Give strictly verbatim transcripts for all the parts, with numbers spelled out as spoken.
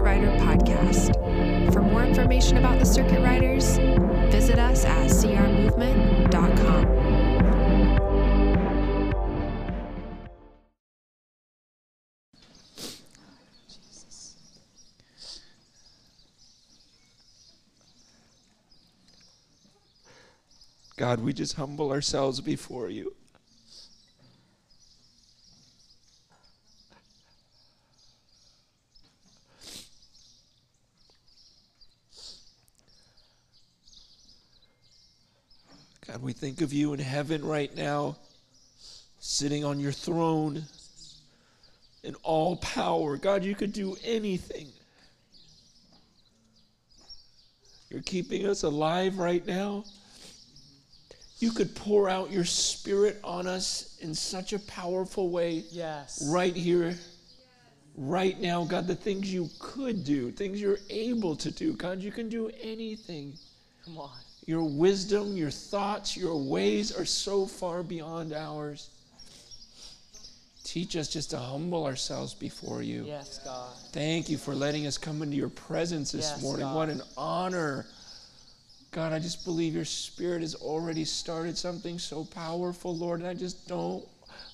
Circuit Rider podcast. For more information about the Circuit Riders, visit us at C R movement dot com. God, we just humble ourselves before you. God, we think of you in heaven right now, sitting on your throne in all power. God, you could do anything. You're keeping us alive right now. You could pour out your Spirit on us in such a powerful way. Yes. Right here, yes. Right now, God, the things you could do, things you're able to do. God, you can do anything. Come on. Your wisdom, your thoughts, your ways are so far beyond ours. Teach us just to humble ourselves before you. Yes, God. Thank you for letting us come into your presence this yes, morning. God. What an honor. God, I just believe your Spirit has already started something so powerful, Lord, and I just don't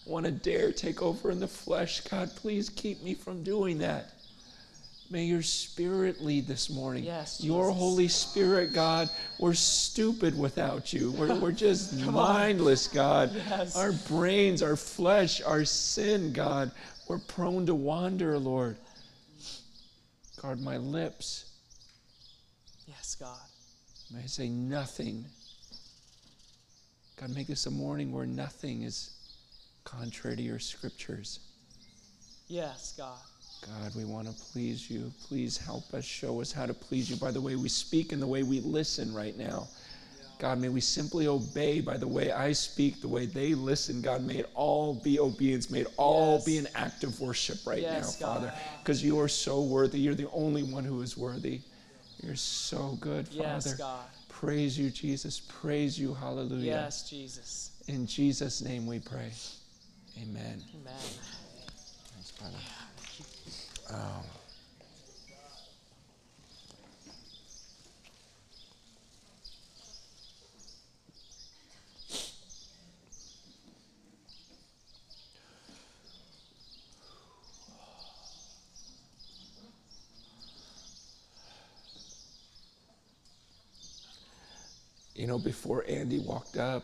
want to dare take over in the flesh. God, please keep me from doing that. May your Spirit lead this morning. Yes, your Jesus. Holy Spirit, God, we're stupid without you. We're, we're just mindless, God. Yes. Our brains, our flesh, our sin, God. We're prone to wander, Lord. Guard my lips. Yes, God. May I say nothing. God, make this a morning where nothing is contrary to your scriptures. Yes, God. God, we want to please you. Please help us, show us how to please you by the way we speak and the way we listen right now. God, may we simply obey by the way I speak, the way they listen. God, may it all be obedience. May it all yes. be an act of worship right yes, now, God. Father, because you are so worthy. You're the only one who is worthy. You're so good, Father. Yes, God. Praise you, Jesus. Praise you. Hallelujah. Yes, Jesus. In Jesus' name we pray. Amen. Amen. Thanks, brother. Um, You know, before Andy walked up,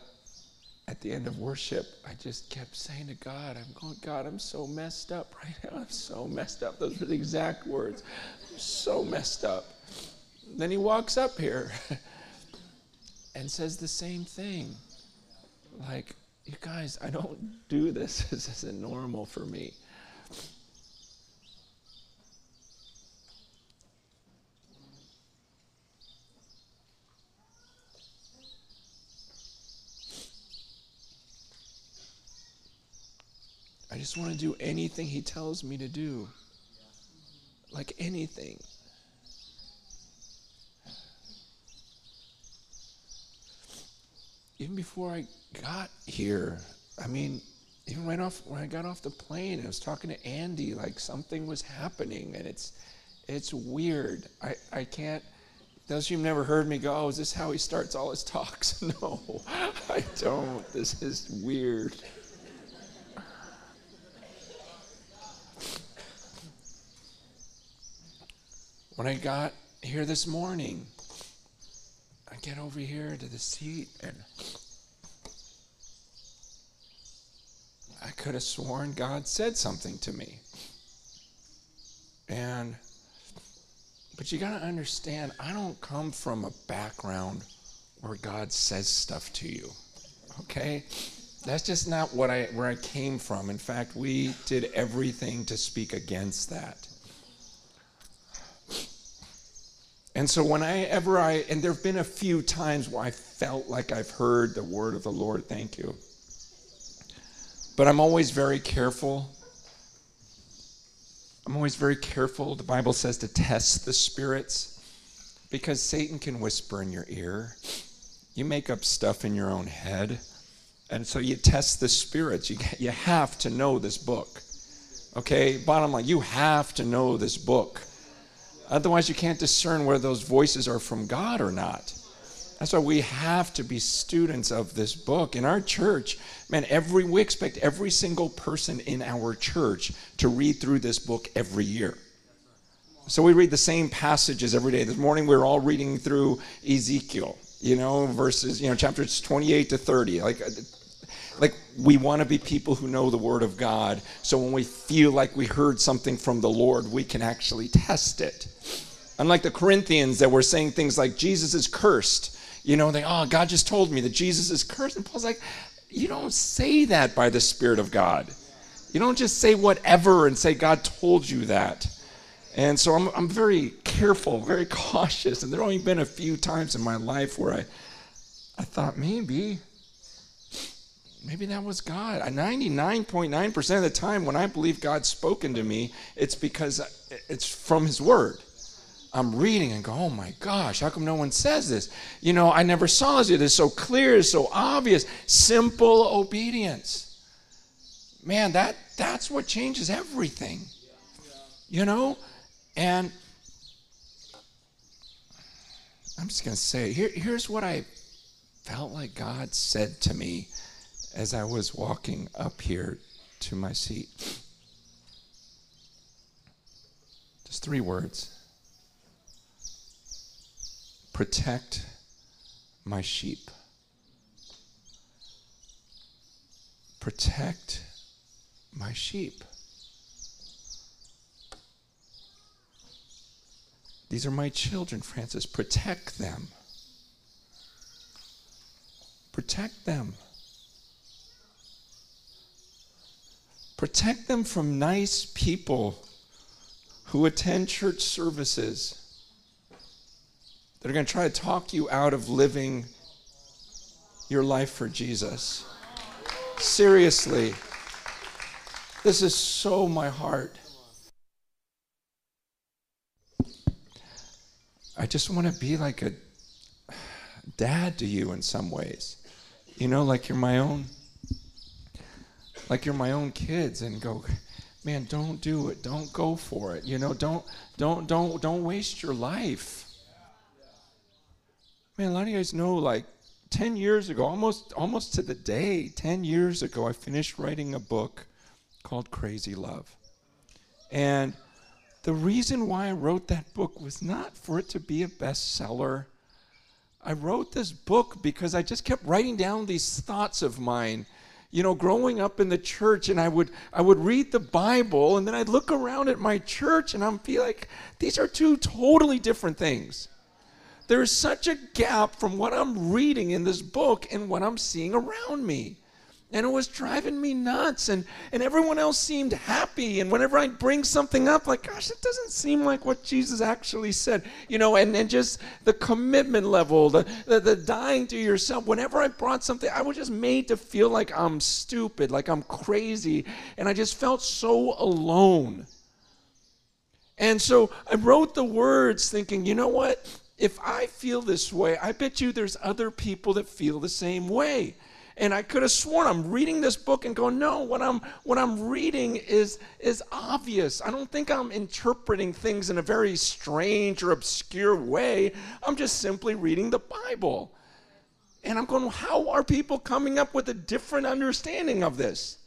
at the end of worship, I just kept saying to God, I'm going, God, I'm so messed up right now. I'm so messed up. Those were the exact words. I'm so messed up. Then he walks up here and says the same thing. Like, you guys, I don't do this. This isn't normal for me. I just want to do anything he tells me to do. Like anything. Even before I got here, I mean, even right off when I got off the plane, I was talking to Andy, like something was happening, and it's it's weird. I, I can't, those of you who've never heard me go, oh, is this how he starts all his talks? No, I don't. This is weird. When I got here this morning, I get over here to the seat, and I could have sworn God said something to me. And, but you got to understand, I don't come from a background where God says stuff to you, okay? That's just not what I, where I came from. In fact, we did everything to speak against that. And so whenever I, and there have been a few times where I felt like I've heard the word of the Lord, thank you. But I'm always very careful. I'm always very careful. The Bible says to test the spirits because Satan can whisper in your ear. You make up stuff in your own head. And so you test the spirits. You, you have to know this book. Okay, bottom line, you have to know this book. Otherwise, you can't discern whether those voices are from God or not. That's why we have to be students of this book. In our church, man, every we expect every single person in our church to read through this book every year. So we read the same passages every day. This morning, we were all reading through Ezekiel, you know, verses, you know, chapters twenty-eight to thirty. Like, like we want to be people who know the Word of God. So when we feel like we heard something from the Lord, we can actually test it. Unlike the Corinthians that were saying things like, Jesus is cursed. You know, they, oh, God just told me that Jesus is cursed. And Paul's like, you don't say that by the Spirit of God. You don't just say whatever and say, God told you that. And so I'm, I'm very careful, very cautious. And there have only been a few times in my life where I, I thought maybe, maybe that was God. ninety-nine point nine percent of the time when I believe God's spoken to me, it's because it's from His Word. I'm reading and go, oh my gosh, how come no one says this? You know, I never saw this. It's so clear, it's so obvious. Simple obedience. Man, that that's what changes everything. You know? And I'm just going to say, here, here's what I felt like God said to me as I was walking up here to my seat. Just three words. Protect my sheep. Protect my sheep. These are my children, Francis. Protect them. Protect them. Protect them from nice people who attend church services that are going to try to talk you out of living your life for Jesus. Seriously. This is so my heart. I just want to be like a dad to you in some ways. You know, like you're my own, like you're my own kids, and go, man, don't do it. Don't go for it. You know, don't, don't, don't, don't waste your life. Man, a lot of you guys know, like ten years ago, almost almost to the day, ten years ago, I finished writing a book called Crazy Love. And the reason why I wrote that book was not for it to be a bestseller. I wrote this book because I just kept writing down these thoughts of mine. You know, growing up in the church, and I would I would read the Bible, and then I'd look around at my church, and I'd be like, these are two totally different things. There's such a gap from what I'm reading in this book and what I'm seeing around me. And it was driving me nuts. And, and everyone else seemed happy. And whenever I'd bring something up, like, gosh, it doesn't seem like what Jesus actually said. You know, and, and just the commitment level, the, the, the dying to yourself. Whenever I brought something, I was just made to feel like I'm stupid, like I'm crazy. And I just felt so alone. And so I wrote the words thinking, you know what? If I feel this way, I bet you there's other people that feel the same way. And I could have sworn I'm reading this book and going, no, what I'm what I'm reading is is obvious. I don't think I'm interpreting things in a very strange or obscure way. I'm just simply reading the Bible. And I'm going, how are people coming up with a different understanding of this?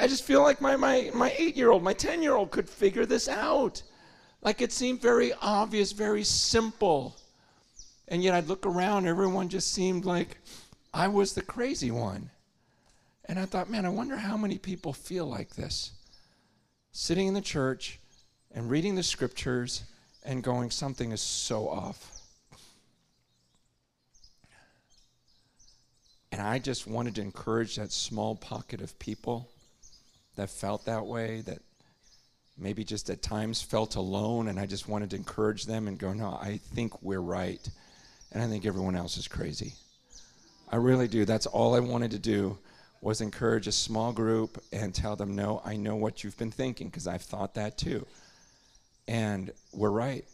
I just feel like my my my eight-year-old, my ten-year-old could figure this out. Like it seemed very obvious, very simple. And yet I'd look around, everyone just seemed like I was the crazy one. And I thought, man, I wonder how many people feel like this. Sitting in the church and reading the scriptures and going, something is so off. And I just wanted to encourage that small pocket of people that felt that way, that maybe just at times felt alone, and I just wanted to encourage them and go, no, I think we're right, and I think everyone else is crazy. I really do. That's all I wanted to do was encourage a small group and tell them, no, I know what you've been thinking because I've thought that too, and we're right.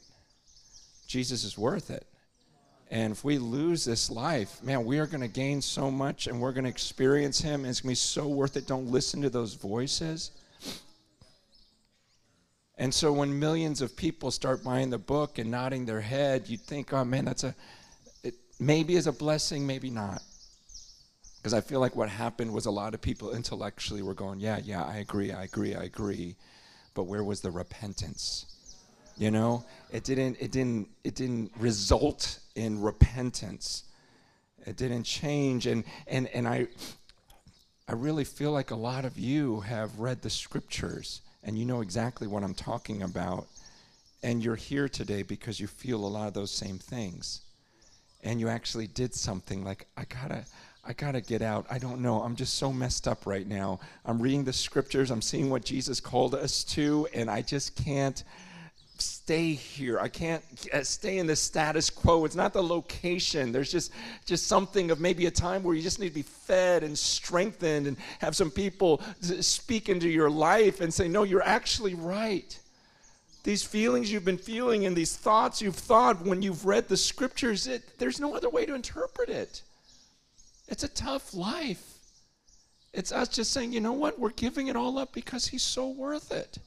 Jesus is worth it. And if we lose this life, man, we are going to gain so much, and we're going to experience Him, and it's going to be so worth it. Don't listen to those voices. And so when millions of people start buying the book and nodding their head, you'd think, oh man, that's a, it maybe is a blessing, maybe not. Because I feel like what happened was a lot of people intellectually were going, yeah, yeah, I agree, I agree, I agree. But where was the repentance? You know, it didn't, it didn't, it didn't result in repentance. It didn't change. And, and, and I, I really feel like a lot of you have read the scriptures and you know exactly what I'm talking about. And you're here today because you feel a lot of those same things. And you actually did something like, I gotta, I gotta get out. I don't know. I'm just so messed up right now. I'm reading the scriptures. I'm seeing what Jesus called us to, and I just can't stay here. I can't uh, stay in the status quo. It's not the location. There's just, just something of maybe a time where you just need to be fed and strengthened and have some people speak into your life and say, no, you're actually right. These feelings you've been feeling and these thoughts you've thought when you've read the scriptures, it, there's no other way to interpret it. It's a tough life. It's us just saying, you know what? We're giving it all up because he's so worth it.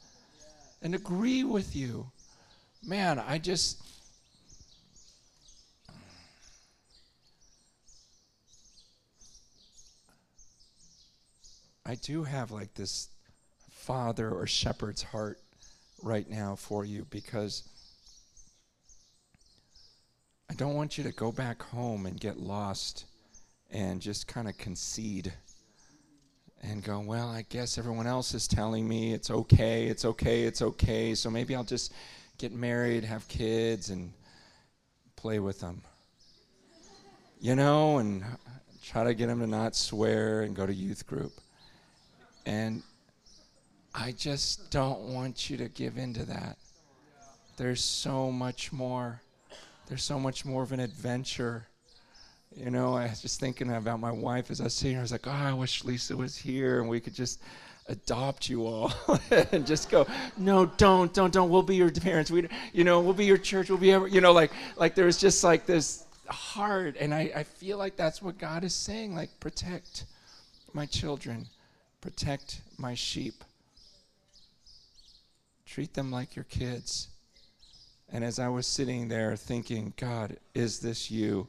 And agree with you. Man, I just, I do have like this father or shepherd's heart right now for you, because I don't want you to go back home and get lost and just kind of concede and go, well, I guess everyone else is telling me it's okay, it's okay, it's okay, so maybe I'll just get married, have kids, and play with them, you know, and try to get them to not swear and go to youth group. And I just don't want you to give in to that. There's so much more. There's so much more of an adventure. You know, I was just thinking about my wife as I was seeing her. I was like, oh, I wish Lisa was here and we could just adopt you all and just go, no, don't, don't, don't. We'll be your parents. We, you know, we'll be your church. We'll be, ever, you know, like, like there was just like this heart. And I, I feel like that's what God is saying, like, protect my children, protect my sheep. Treat them like your kids. And as I was sitting there thinking, God, is this you?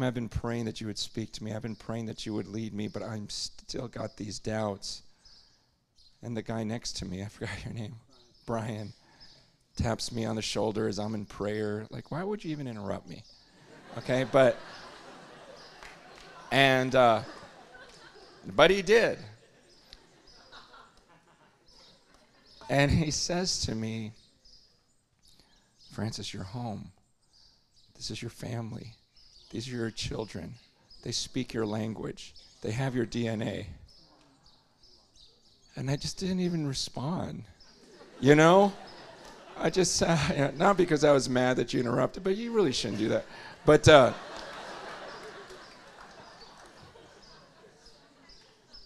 I've been praying that you would speak to me. I've been praying that you would lead me, but I'm still got these doubts. And the guy next to me, I forgot your name, Brian, taps me on the shoulder as I'm in prayer. Like, why would you even interrupt me? Okay, but, and, uh, but he did. And he says to me, Francis, you're home. This is your family. These are your children. They speak your language. They have your D N A. And I just didn't even respond. You know? I just, uh, you know, not because I was mad that you interrupted, but you really shouldn't do that. But uh,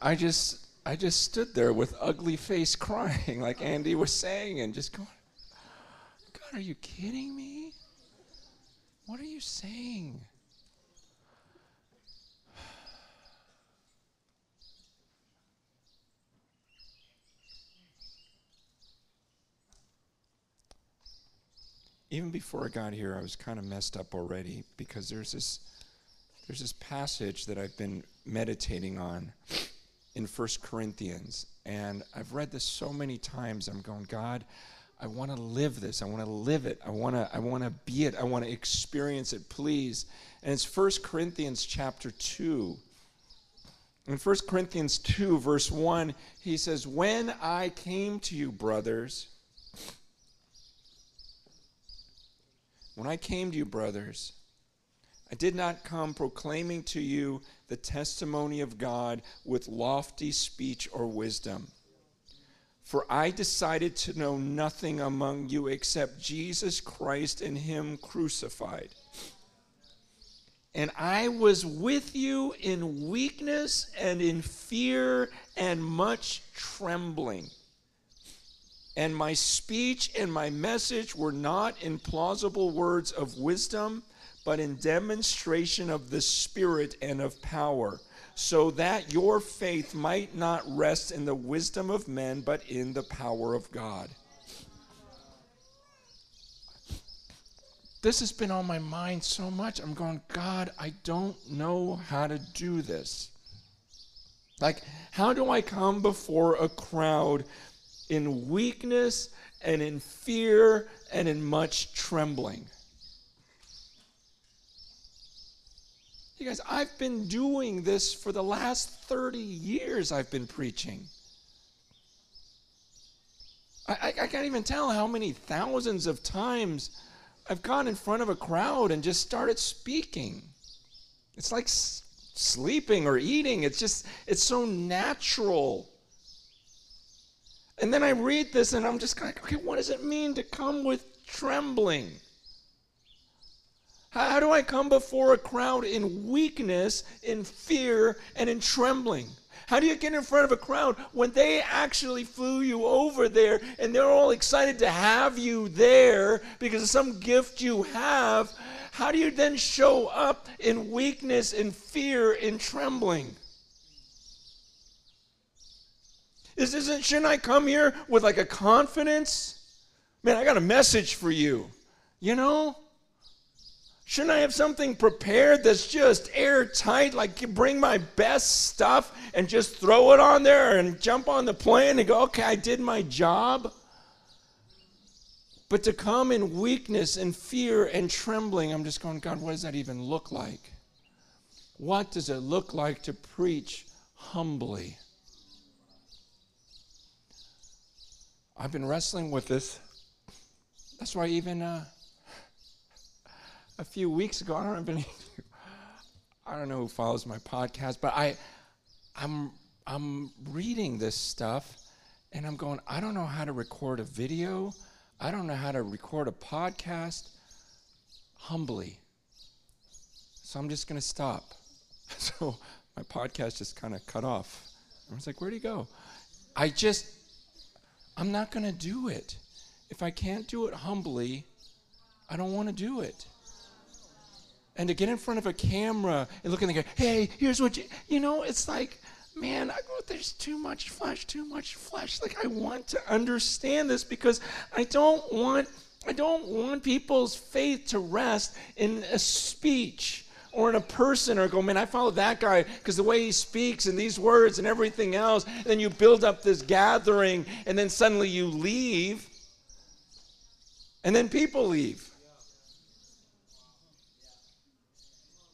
I just, I just stood there with ugly face crying like Andy was saying and just going, God, are you kidding me? What are you saying? Even before I got here, I was kind of messed up already, because there's this, there's this passage that I've been meditating on in First Corinthians, and I've read this so many times. I'm going, God, I want to live this. I want to live it. I want to, I want to be it. I want to experience it, please. And it's First Corinthians chapter two. In First Corinthians two, verse one, he says, when I came to you, brothers, When I came to you, brothers, I did not come proclaiming to you the testimony of God with lofty speech or wisdom. For I decided to know nothing among you except Jesus Christ and him crucified. And I was with you in weakness and in fear and much trembling. And my speech and my message were not in plausible words of wisdom, but in demonstration of the Spirit and of power, so that your faith might not rest in the wisdom of men, but in the power of God. this has been on my mind so much. I'm going, God, I don't know how to do this. Like, how do I come before a crowd in weakness and in fear and in much trembling? You guys, I've been doing this for the last thirty years I've been preaching. I, I, I can't even tell how many thousands of times I've gone in front of a crowd and just started speaking. It's like s- sleeping or eating. It's just, it's so natural. And then I read this and I'm just like, okay, what does it mean to come with trembling? How, how do I come before a crowd in weakness, in fear, and in trembling? How do you get in front of a crowd when they actually flew you over there and they're all excited to have you there because of some gift you have? How do you then show up in weakness, in fear, in trembling? Is isn't shouldn't I come here with like a confidence? Man, I got a message for you, you know? Shouldn't I have something prepared that's just airtight, like you bring my best stuff and just throw it on there and jump on the plane and go, okay, I did my job? But to come in weakness and fear and trembling, I'm just going, God, what does that even look like? What does it look like to preach humbly? I've been wrestling with this. That's why even... Uh, A few weeks ago, I don't know if any of you, I don't know who follows my podcast, but I, I'm, I'm reading this stuff, and I'm going, I don't know how to record a video. I don't know how to record a podcast humbly. So I'm just going to stop. So my podcast just kind of cut off. I was like, where'd he go? I just, I'm not going to do it. If I can't do it humbly, I don't want to do it. And to get in front of a camera and look at the guy, hey, here's what you, you know, it's like, man, I go, there's too much flesh, too much flesh. Like, I want to understand this because I don't want, I don't want people's faith to rest in a speech or in a person or go, man, I follow that guy because the way he speaks and these words and everything else. And then you build up this gathering and then suddenly you leave and then people leave.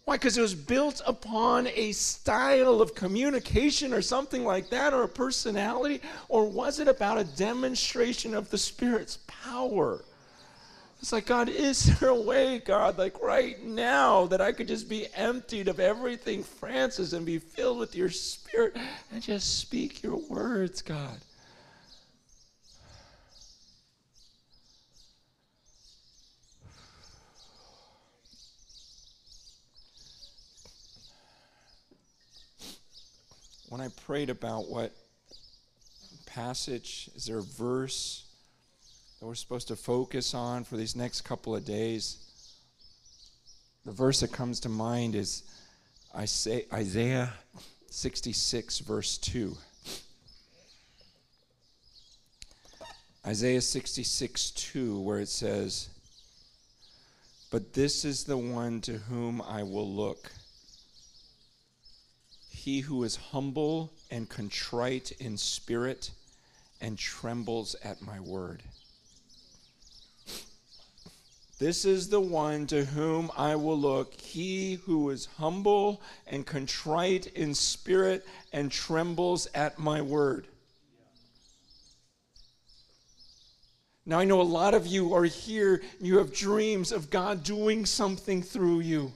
Why? Because it was built upon a style of communication or something like that, or a personality, or was it about a demonstration of the Spirit's power? It's like, God, is there a way, God, like right now that I could just be emptied of everything, Francis, and be filled with your Spirit and just speak your words, God? When I prayed about what passage, is there a verse that we're supposed to focus on for these next couple of days? The verse that comes to mind is Isaiah sixty-six, verse two. Isaiah sixty-six, two, where it says, "But this is the one to whom I will look, he who is humble and contrite in spirit and trembles at my word." This is the one to whom I will look, he who is humble and contrite in spirit and trembles at my word. Now I know a lot of you are here, you have dreams of God doing something through you.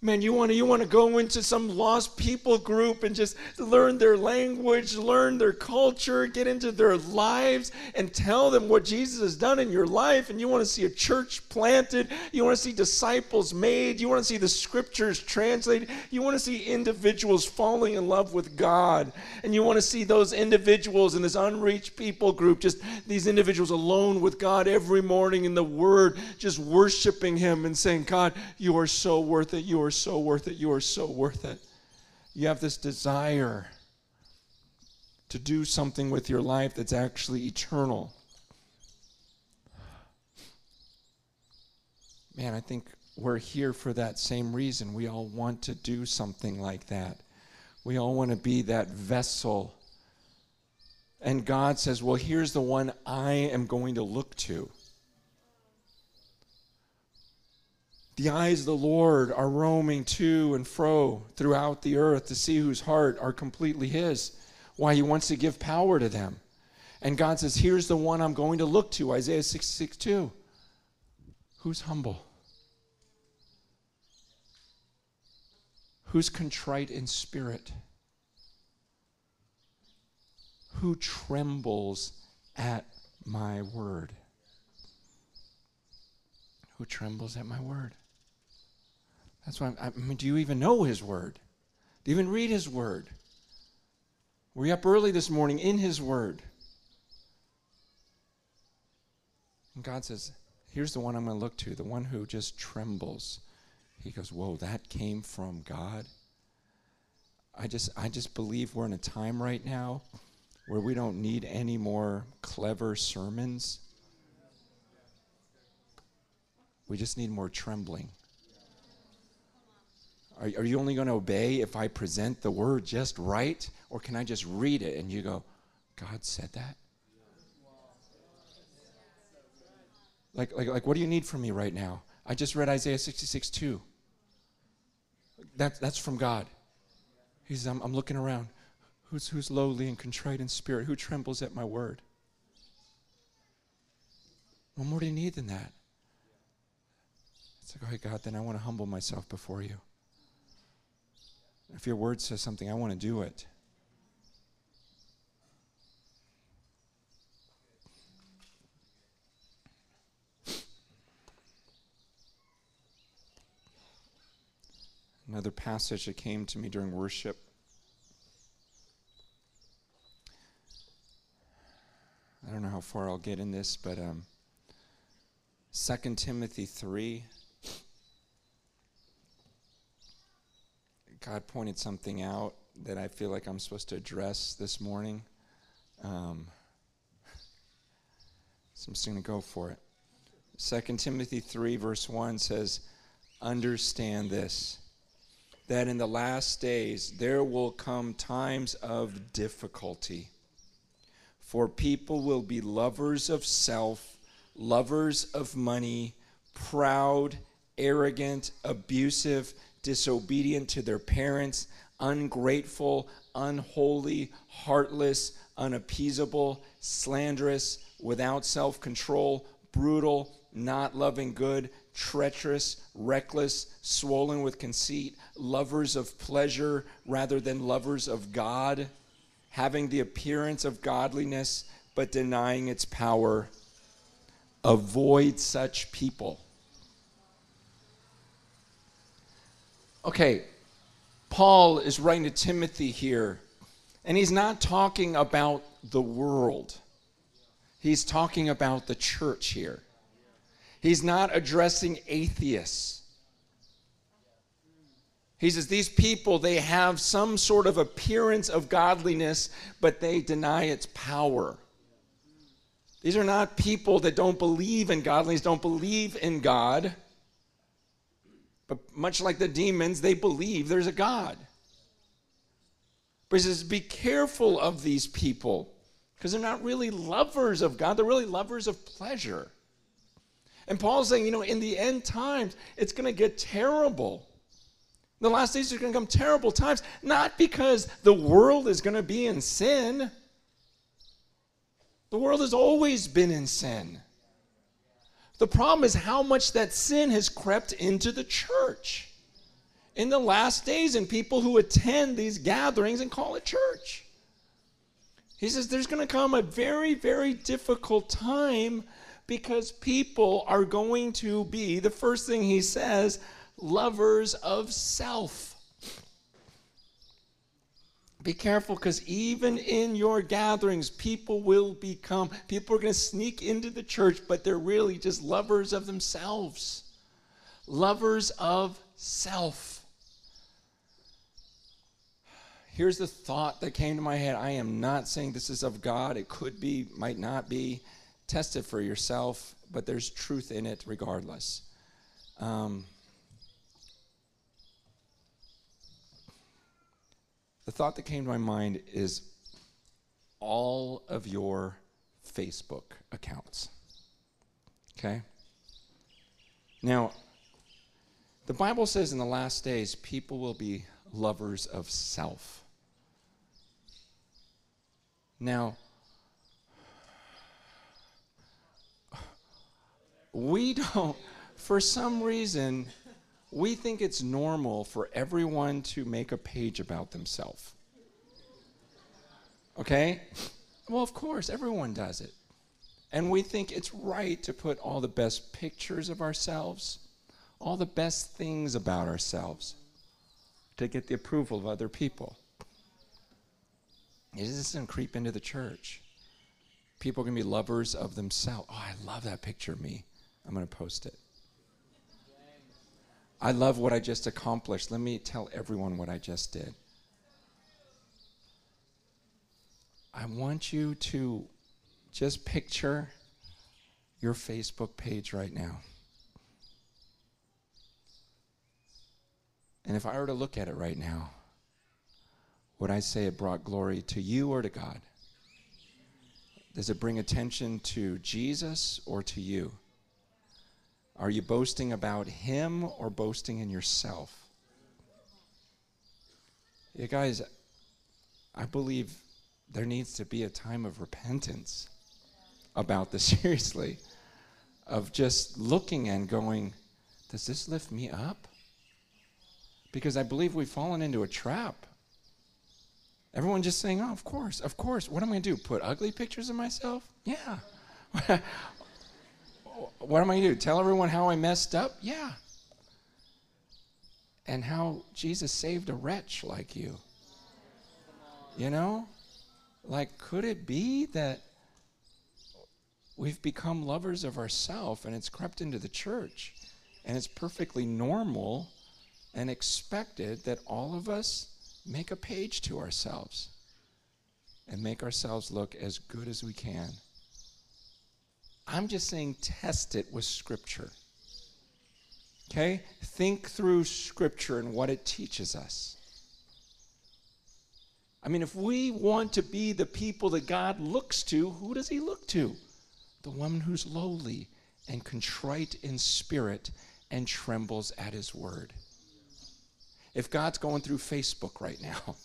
Man, you want to you want to go into some lost people group and just learn their language, learn their culture, get into their lives and tell them what Jesus has done in your life. And you want to see a church planted. You want to see disciples made. You want to see the scriptures translated. You want to see individuals falling in love with God. And you want to see those individuals in this unreached people group, just these individuals alone with God every morning in the Word, just worshiping Him and saying, God, you are so worth it. You are so worth it. You are so worth it. You have this desire to do something with your life that's actually eternal. man, I think we're here for that same reason. We all want to do something like that. We all want to be that vessel. And God says, well, here's the one I am going to look to. The eyes of the Lord are roaming to and fro throughout the earth to see whose heart are completely his. Why, he wants to give power to them. And God says, here's the one I'm going to look to, Isaiah sixty-six two. Who's humble? Who's contrite in spirit? Who trembles at my word? Who trembles at my word? That's why, I mean, do you even know his word? Do you even read his word? Were you up early this morning in his word? And God says, here's the one I'm going to look to, the one who just trembles. He goes, whoa, that came from God? I just, I just believe we're in a time right now where we don't need any more clever sermons. We just need more trembling. Are, are you only going to obey if I present the word just right? Or can I just read it and you go, God said that? Like, like, like what do you need from me right now? I just read Isaiah sixty-six two. That, that's from God. He says, I'm, I'm looking around. Who's, who's lowly and contrite in spirit? Who trembles at my word? What more do you need than that? It's like, all right, God, then I want to humble myself before you. If your word says something, I want to do it. Another passage that came to me during worship. I don't know how far I'll get in this, but um, Second Timothy three. God pointed something out that I feel like I'm supposed to address this morning. Um, so I'm just going to go for it. Second Timothy three verse one says, understand this, that in the last days there will come times of difficulty. For people will be lovers of self, lovers of money, proud, arrogant, abusive, disobedient to their parents, ungrateful, unholy, heartless, unappeasable, slanderous, without self-control, brutal, not loving good, treacherous, reckless, swollen with conceit, lovers of pleasure rather than lovers of God, having the appearance of godliness but denying its power. Avoid such people. Okay, Paul is writing to Timothy here, and he's not talking about the world. He's talking about the church here. He's not addressing atheists. He says these people, they have some sort of appearance of godliness, but they deny its power. These are not people that don't believe in godliness, don't believe in God. But much like the demons, they believe there's a God. But he says, be careful of these people, because they're not really lovers of God. They're really lovers of pleasure. And Paul's saying, you know, in the end times, it's going to get terrible. In the last days, there's going to come terrible times, not because the world is going to be in sin. The world has always been in sin. The problem is how much that sin has crept into the church in the last days and people who attend these gatherings and call it church. He says there's going to come a very, very difficult time because people are going to be, the first thing he says, lovers of self. Be careful, because even in your gatherings, people will become, people are going to sneak into the church, but they're really just lovers of themselves. Lovers of self. Here's the thought that came to my head. I am not saying this is of God. It could be, might not be. Test it for yourself, but there's truth in it regardless. Um, the thought that came to my mind is all of your Facebook accounts, okay? Now, the Bible says in the last days, people will be lovers of self. Now, we don't, for some reason, we think it's normal for everyone to make a page about themselves. Okay? Well, of course, everyone does it. And we think it's right to put all the best pictures of ourselves, all the best things about ourselves, to get the approval of other people. It doesn't creep into the church. People can be lovers of themselves. Oh, I love that picture of me. I'm going to post it. I love what I just accomplished. Let me tell everyone what I just did. I want you to just picture your Facebook page right now. And if I were to look at it right now, would I say it brought glory to you or to God? Does it bring attention to Jesus or to you? Are you boasting about him or boasting in yourself? You guys, I believe there needs to be a time of repentance about this, seriously, of just looking and going, does this lift me up? Because I believe we've fallen into a trap. Everyone just saying, oh, of course, of course. What am I going to do, put ugly pictures of myself? Yeah. What am I going to do, tell everyone how I messed up? Yeah. And how Jesus saved a wretch like you. You know? Like, could it be that we've become lovers of ourselves and it's crept into the church and it's perfectly normal and expected that all of us make a page to ourselves and make ourselves look as good as we can? I'm just saying test it with Scripture, okay? Think through Scripture and what it teaches us. I mean, if we want to be the people that God looks to, who does he look to? The one who's lowly and contrite in spirit and trembles at his word. If God's going through Facebook right now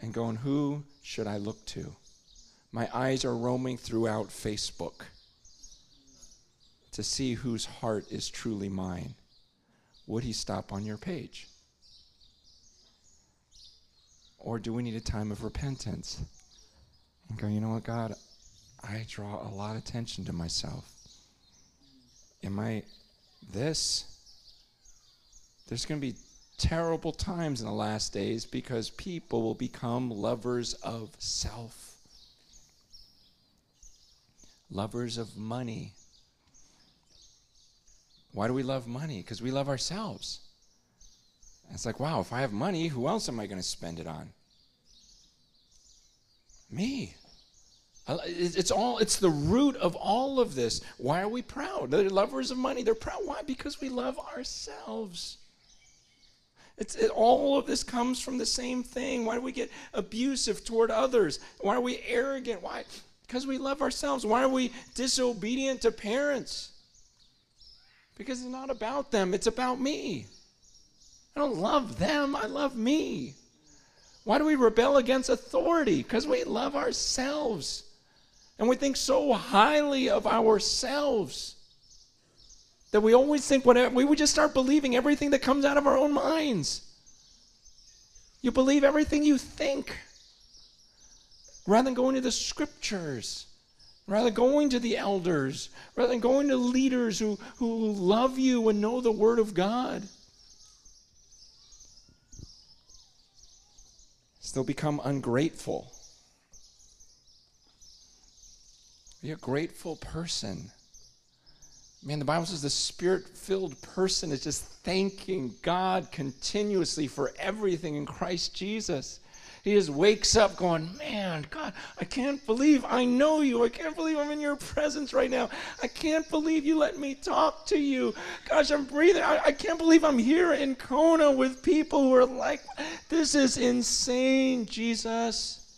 and going, who should I look to? My eyes are roaming throughout Facebook to see whose heart is truly mine. Would he stop on your page? Or do we need a time of repentance? And go, you know what, God, I draw a lot of attention to myself. Am I this? There's going to be terrible times in the last days because people will become lovers of self. Lovers of money. Why do we love money? Because we love ourselves. It's like, wow, if I have money, who else am I going to spend it on? Me. It's all, it's the root of all of this. Why are we proud? They're lovers of money. They're proud. Why? Because we love ourselves. It's, it, all of this comes from the same thing. Why do we get abusive toward others? Why are we arrogant? Why? Because we love ourselves. Why are we disobedient to parents? Because it's not about them. It's about me. I don't love them, I love me. Why do we rebel against authority? Because we love ourselves. And we think so highly of ourselves that we always think whatever, we would just start believing everything that comes out of our own minds. You believe everything you think rather than going to the Scriptures, rather than going to the elders, rather than going to leaders who, who love you and know the Word of God. They'll become ungrateful. Be a grateful person. Man, the Bible says the Spirit-filled person is just thanking God continuously for everything in Christ Jesus. He just wakes up going, man, God, I can't believe I know you. I can't believe I'm in your presence right now. I can't believe you let me talk to you. Gosh, I'm breathing. I, I can't believe I'm here in Kona with people who are like, this is insane, Jesus.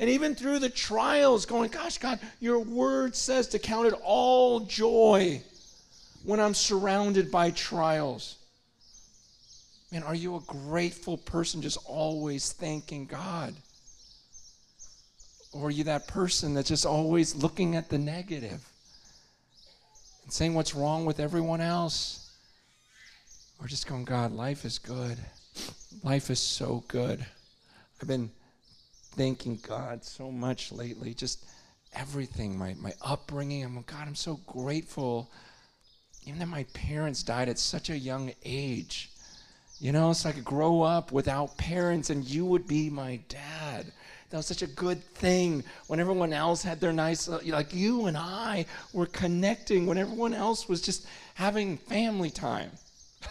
And even through the trials going, gosh, God, your word says to count it all joy when I'm surrounded by trials. Man, are you a grateful person just always thanking God? Or are you that person that's just always looking at the negative and saying what's wrong with everyone else? Or just going, God, life is good. Life is so good. I've been thanking God so much lately, just everything, my, my upbringing. I'm God, I'm so grateful. Even that my parents died at such a young age. You know, so I could grow up without parents and you would be my dad. That was such a good thing when everyone else had their nice, like you and I were connecting when everyone else was just having family time.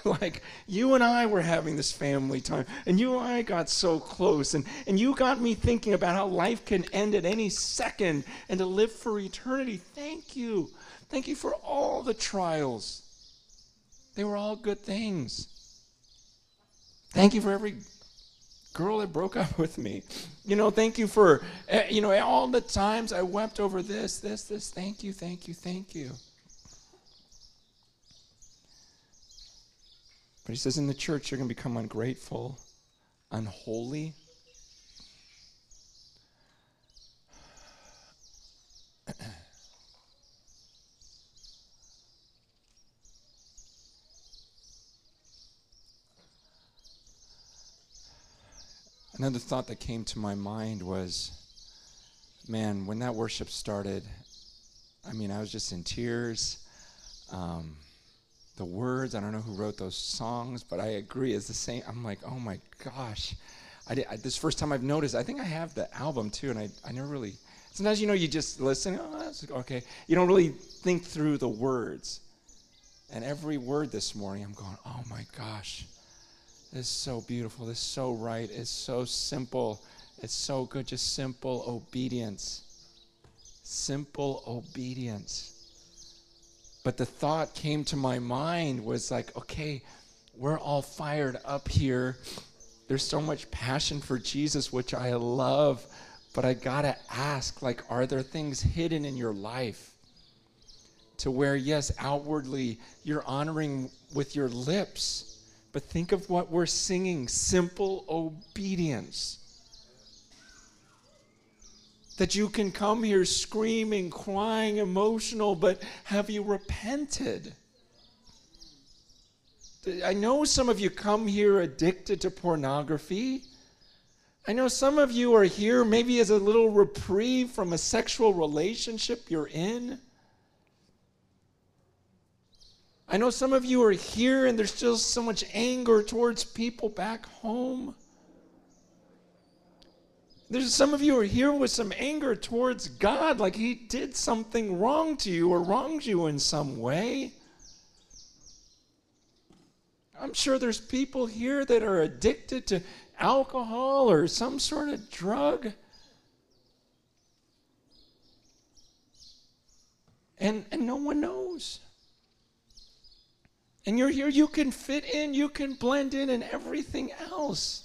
Like, you and I were having this family time, and you and I got so close, and, and you got me thinking about how life can end at any second and to live for eternity. Thank you. Thank you for all the trials. They were all good things. Thank you for every girl that broke up with me. You know, thank you for, you know, all the times I wept over this, this, this. Thank you, thank you, thank you. But he says in the church, you're going to become ungrateful, unholy. Another thought that came to my mind was, man, when that worship started, I mean, I was just in tears. Um... The words, I don't know who wrote those songs, but I agree, it's the same. I'm like, oh my gosh. I did, I, this first time I've noticed, I think I have the album too, and I, I never really, sometimes, you know, you just listen, oh, that's okay. You don't really think through the words. And every word this morning, I'm going, oh my gosh, this is so beautiful, this is so right, it's so simple, it's so good, just simple obedience. Simple obedience. But the thought came to my mind was like, okay, we're all fired up here. There's so much passion for Jesus, which I love, but I gotta ask, like, are there things hidden in your life to where, yes, outwardly you're honoring with your lips, but think of what we're singing, simple obedience. That you can come here screaming, crying, emotional, but have you repented? I know some of you come here addicted to pornography. I know some of you are here maybe as a little reprieve from a sexual relationship you're in. I know some of you are here and there's still so much anger towards people back home. There's some of you are here with some anger towards God, like he did something wrong to you or wronged you in some way. I'm sure there's people here that are addicted to alcohol or some sort of drug. And, and no one knows. And you're here, you can fit in, you can blend in and everything else.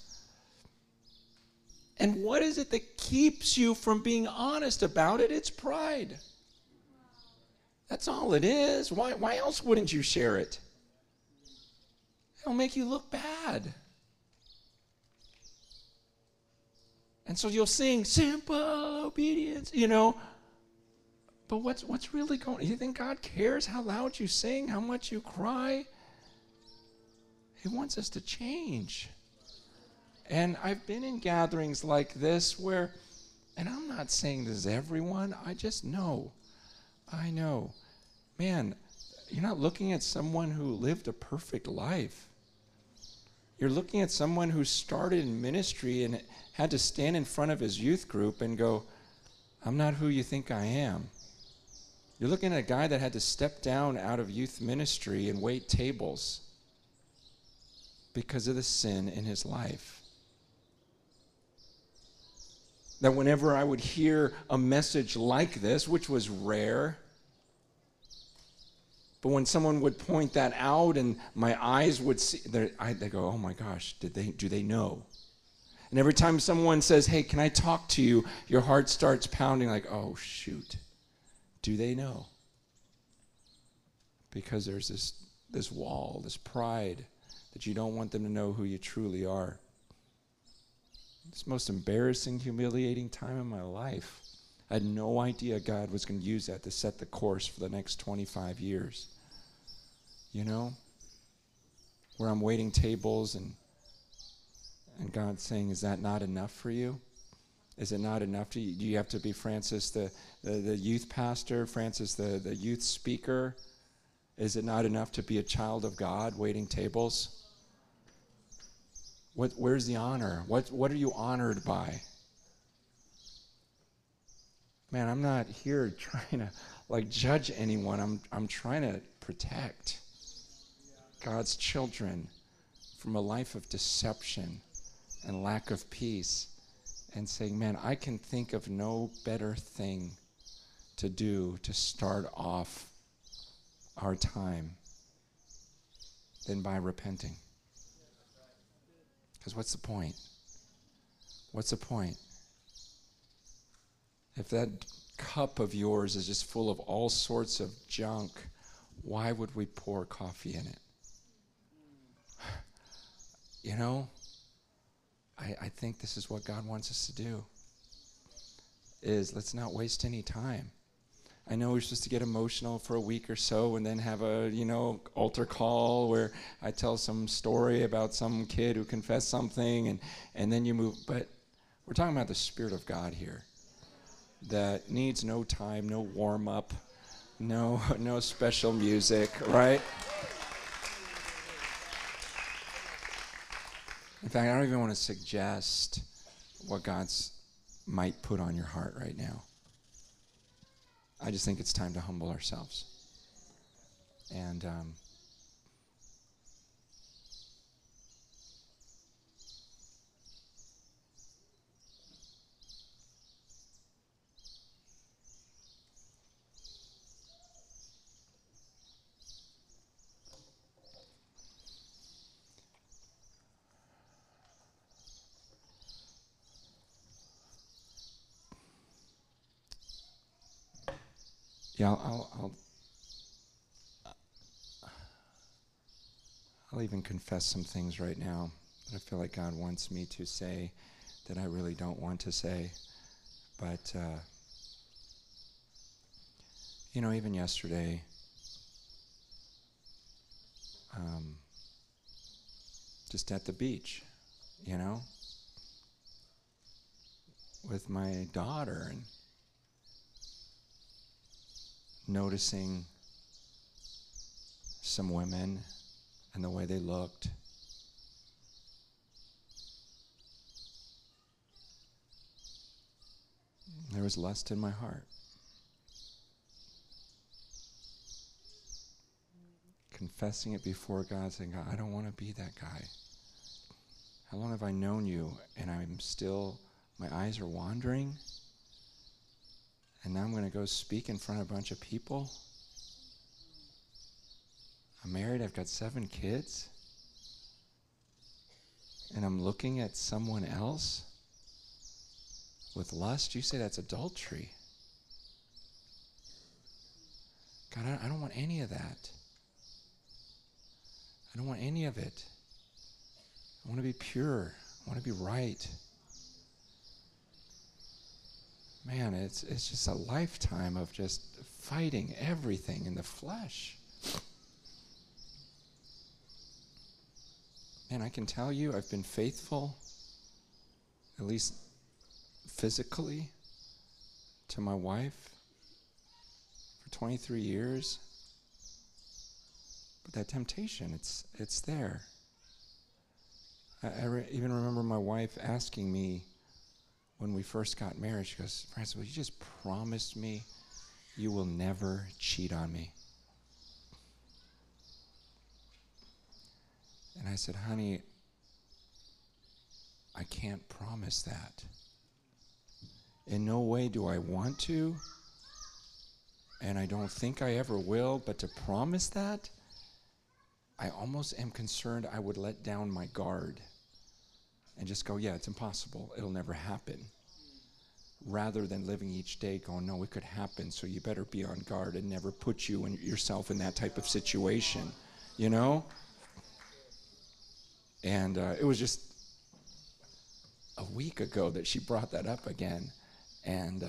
And what is it that keeps you from being honest about it? It's pride. That's all it is. Why, why else wouldn't you share it? It'll make you look bad. And so you'll sing simple obedience, you know. But what's, what's really going on? You think God cares how loud you sing, how much you cry? He wants us to change. And I've been in gatherings like this where, and I'm not saying this is everyone, I just know, I know. Man, you're not looking at someone who lived a perfect life. You're looking at someone who started in ministry and had to stand in front of his youth group and go, I'm not who you think I am. You're looking at a guy that had to step down out of youth ministry and wait tables because of the sin in his life. that whenever I would hear a message like this, which was rare, but when someone would point that out and my eyes would see, they go, oh my gosh, did they, do they know? And every time someone says, hey, can I talk to you? Your heart starts pounding like, oh shoot, do they know? Because there's this, this wall, this pride that you don't want them to know who you truly are. It's the most embarrassing, humiliating time in my life. I had no idea God was going to use that to set the course for the next twenty-five years. You know, where I'm waiting tables and and God's saying, is that not enough for you? Is it not enough to you? Do you have to be Francis, the, the, the youth pastor, Francis, the, the youth speaker? Is it not enough to be a child of God waiting tables? What, where's the honor? What, what are you honored by? Man, I'm not here trying to like judge anyone. I'm, I'm trying to protect God's children from a life of deception and lack of peace, and saying, man, I can think of no better thing to do to start off our time than by repenting. Because what's the point? What's the point? If that cup of yours is just full of all sorts of junk, why would we pour coffee in it? You know, I, I think this is what God wants us to do, is let's not waste any time. I know we're supposed to get emotional for a week or so and then have a, you know, altar call where I tell some story about some kid who confessed something, and, and then you move. But we're talking about the Spirit of God here that needs no time, no warm-up, no, no special music, right? In fact, I don't even want to suggest what God's might put on your heart right now. I just think it's time to humble ourselves. And um, yeah, I'll, I'll, I'll, I'll even confess some things right now that I feel like God wants me to say that I really don't want to say. But, uh, you know, even yesterday, um, just at the beach, you know, with my daughter, and noticing some women and the way they looked. There was lust in my heart. Confessing it before God, saying, God, I don't want to be that guy. How long have I known you? And I'm still, my eyes are wandering. And now I'm going to go speak in front of a bunch of people. I'm married, I've got seven kids. And I'm looking at someone else with lust. You say that's adultery. God, I don't want any of that. I don't want any of it. I want to be pure. I want to be right. Man, it's it's just a lifetime of just fighting everything in the flesh. Man, I can tell you I've been faithful, at least physically, to my wife for twenty-three years. But that temptation, it's, it's there. I, I re- even remember my wife asking me, when we first got married, she goes, Francis, well, you just promised me you will never cheat on me. And I said, honey, I can't promise that. In no way do I want to, and I don't think I ever will, but to promise that, I almost am concerned I would let down my guard and just go, yeah, it's impossible, it'll never happen, rather than living each day going, no, it could happen, so you better be on guard and never put you and yourself in that type of situation, you know? And uh, it was just a week ago that she brought that up again, and uh,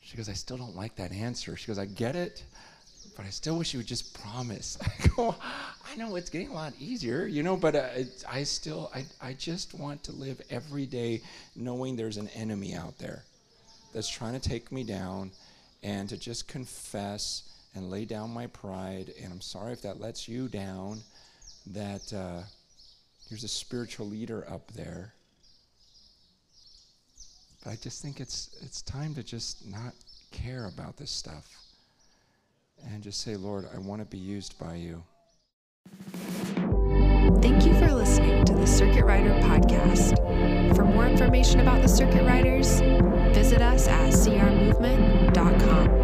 she goes, I still don't like that answer. She goes, I get it, but I still wish you would just promise. I go, I know it's getting a lot easier, you know, but uh, it, I still, I, I just want to live every day knowing there's an enemy out there that's trying to take me down, and to just confess and lay down my pride. And I'm sorry if that lets you down, that uh, there's a spiritual leader up there. But I just think it's it's time to just not care about this stuff and just say, Lord, I want to be used by you. Thank you for listening to the Circuit Rider podcast. For more information about the Circuit Riders, visit us at c r movement dot com.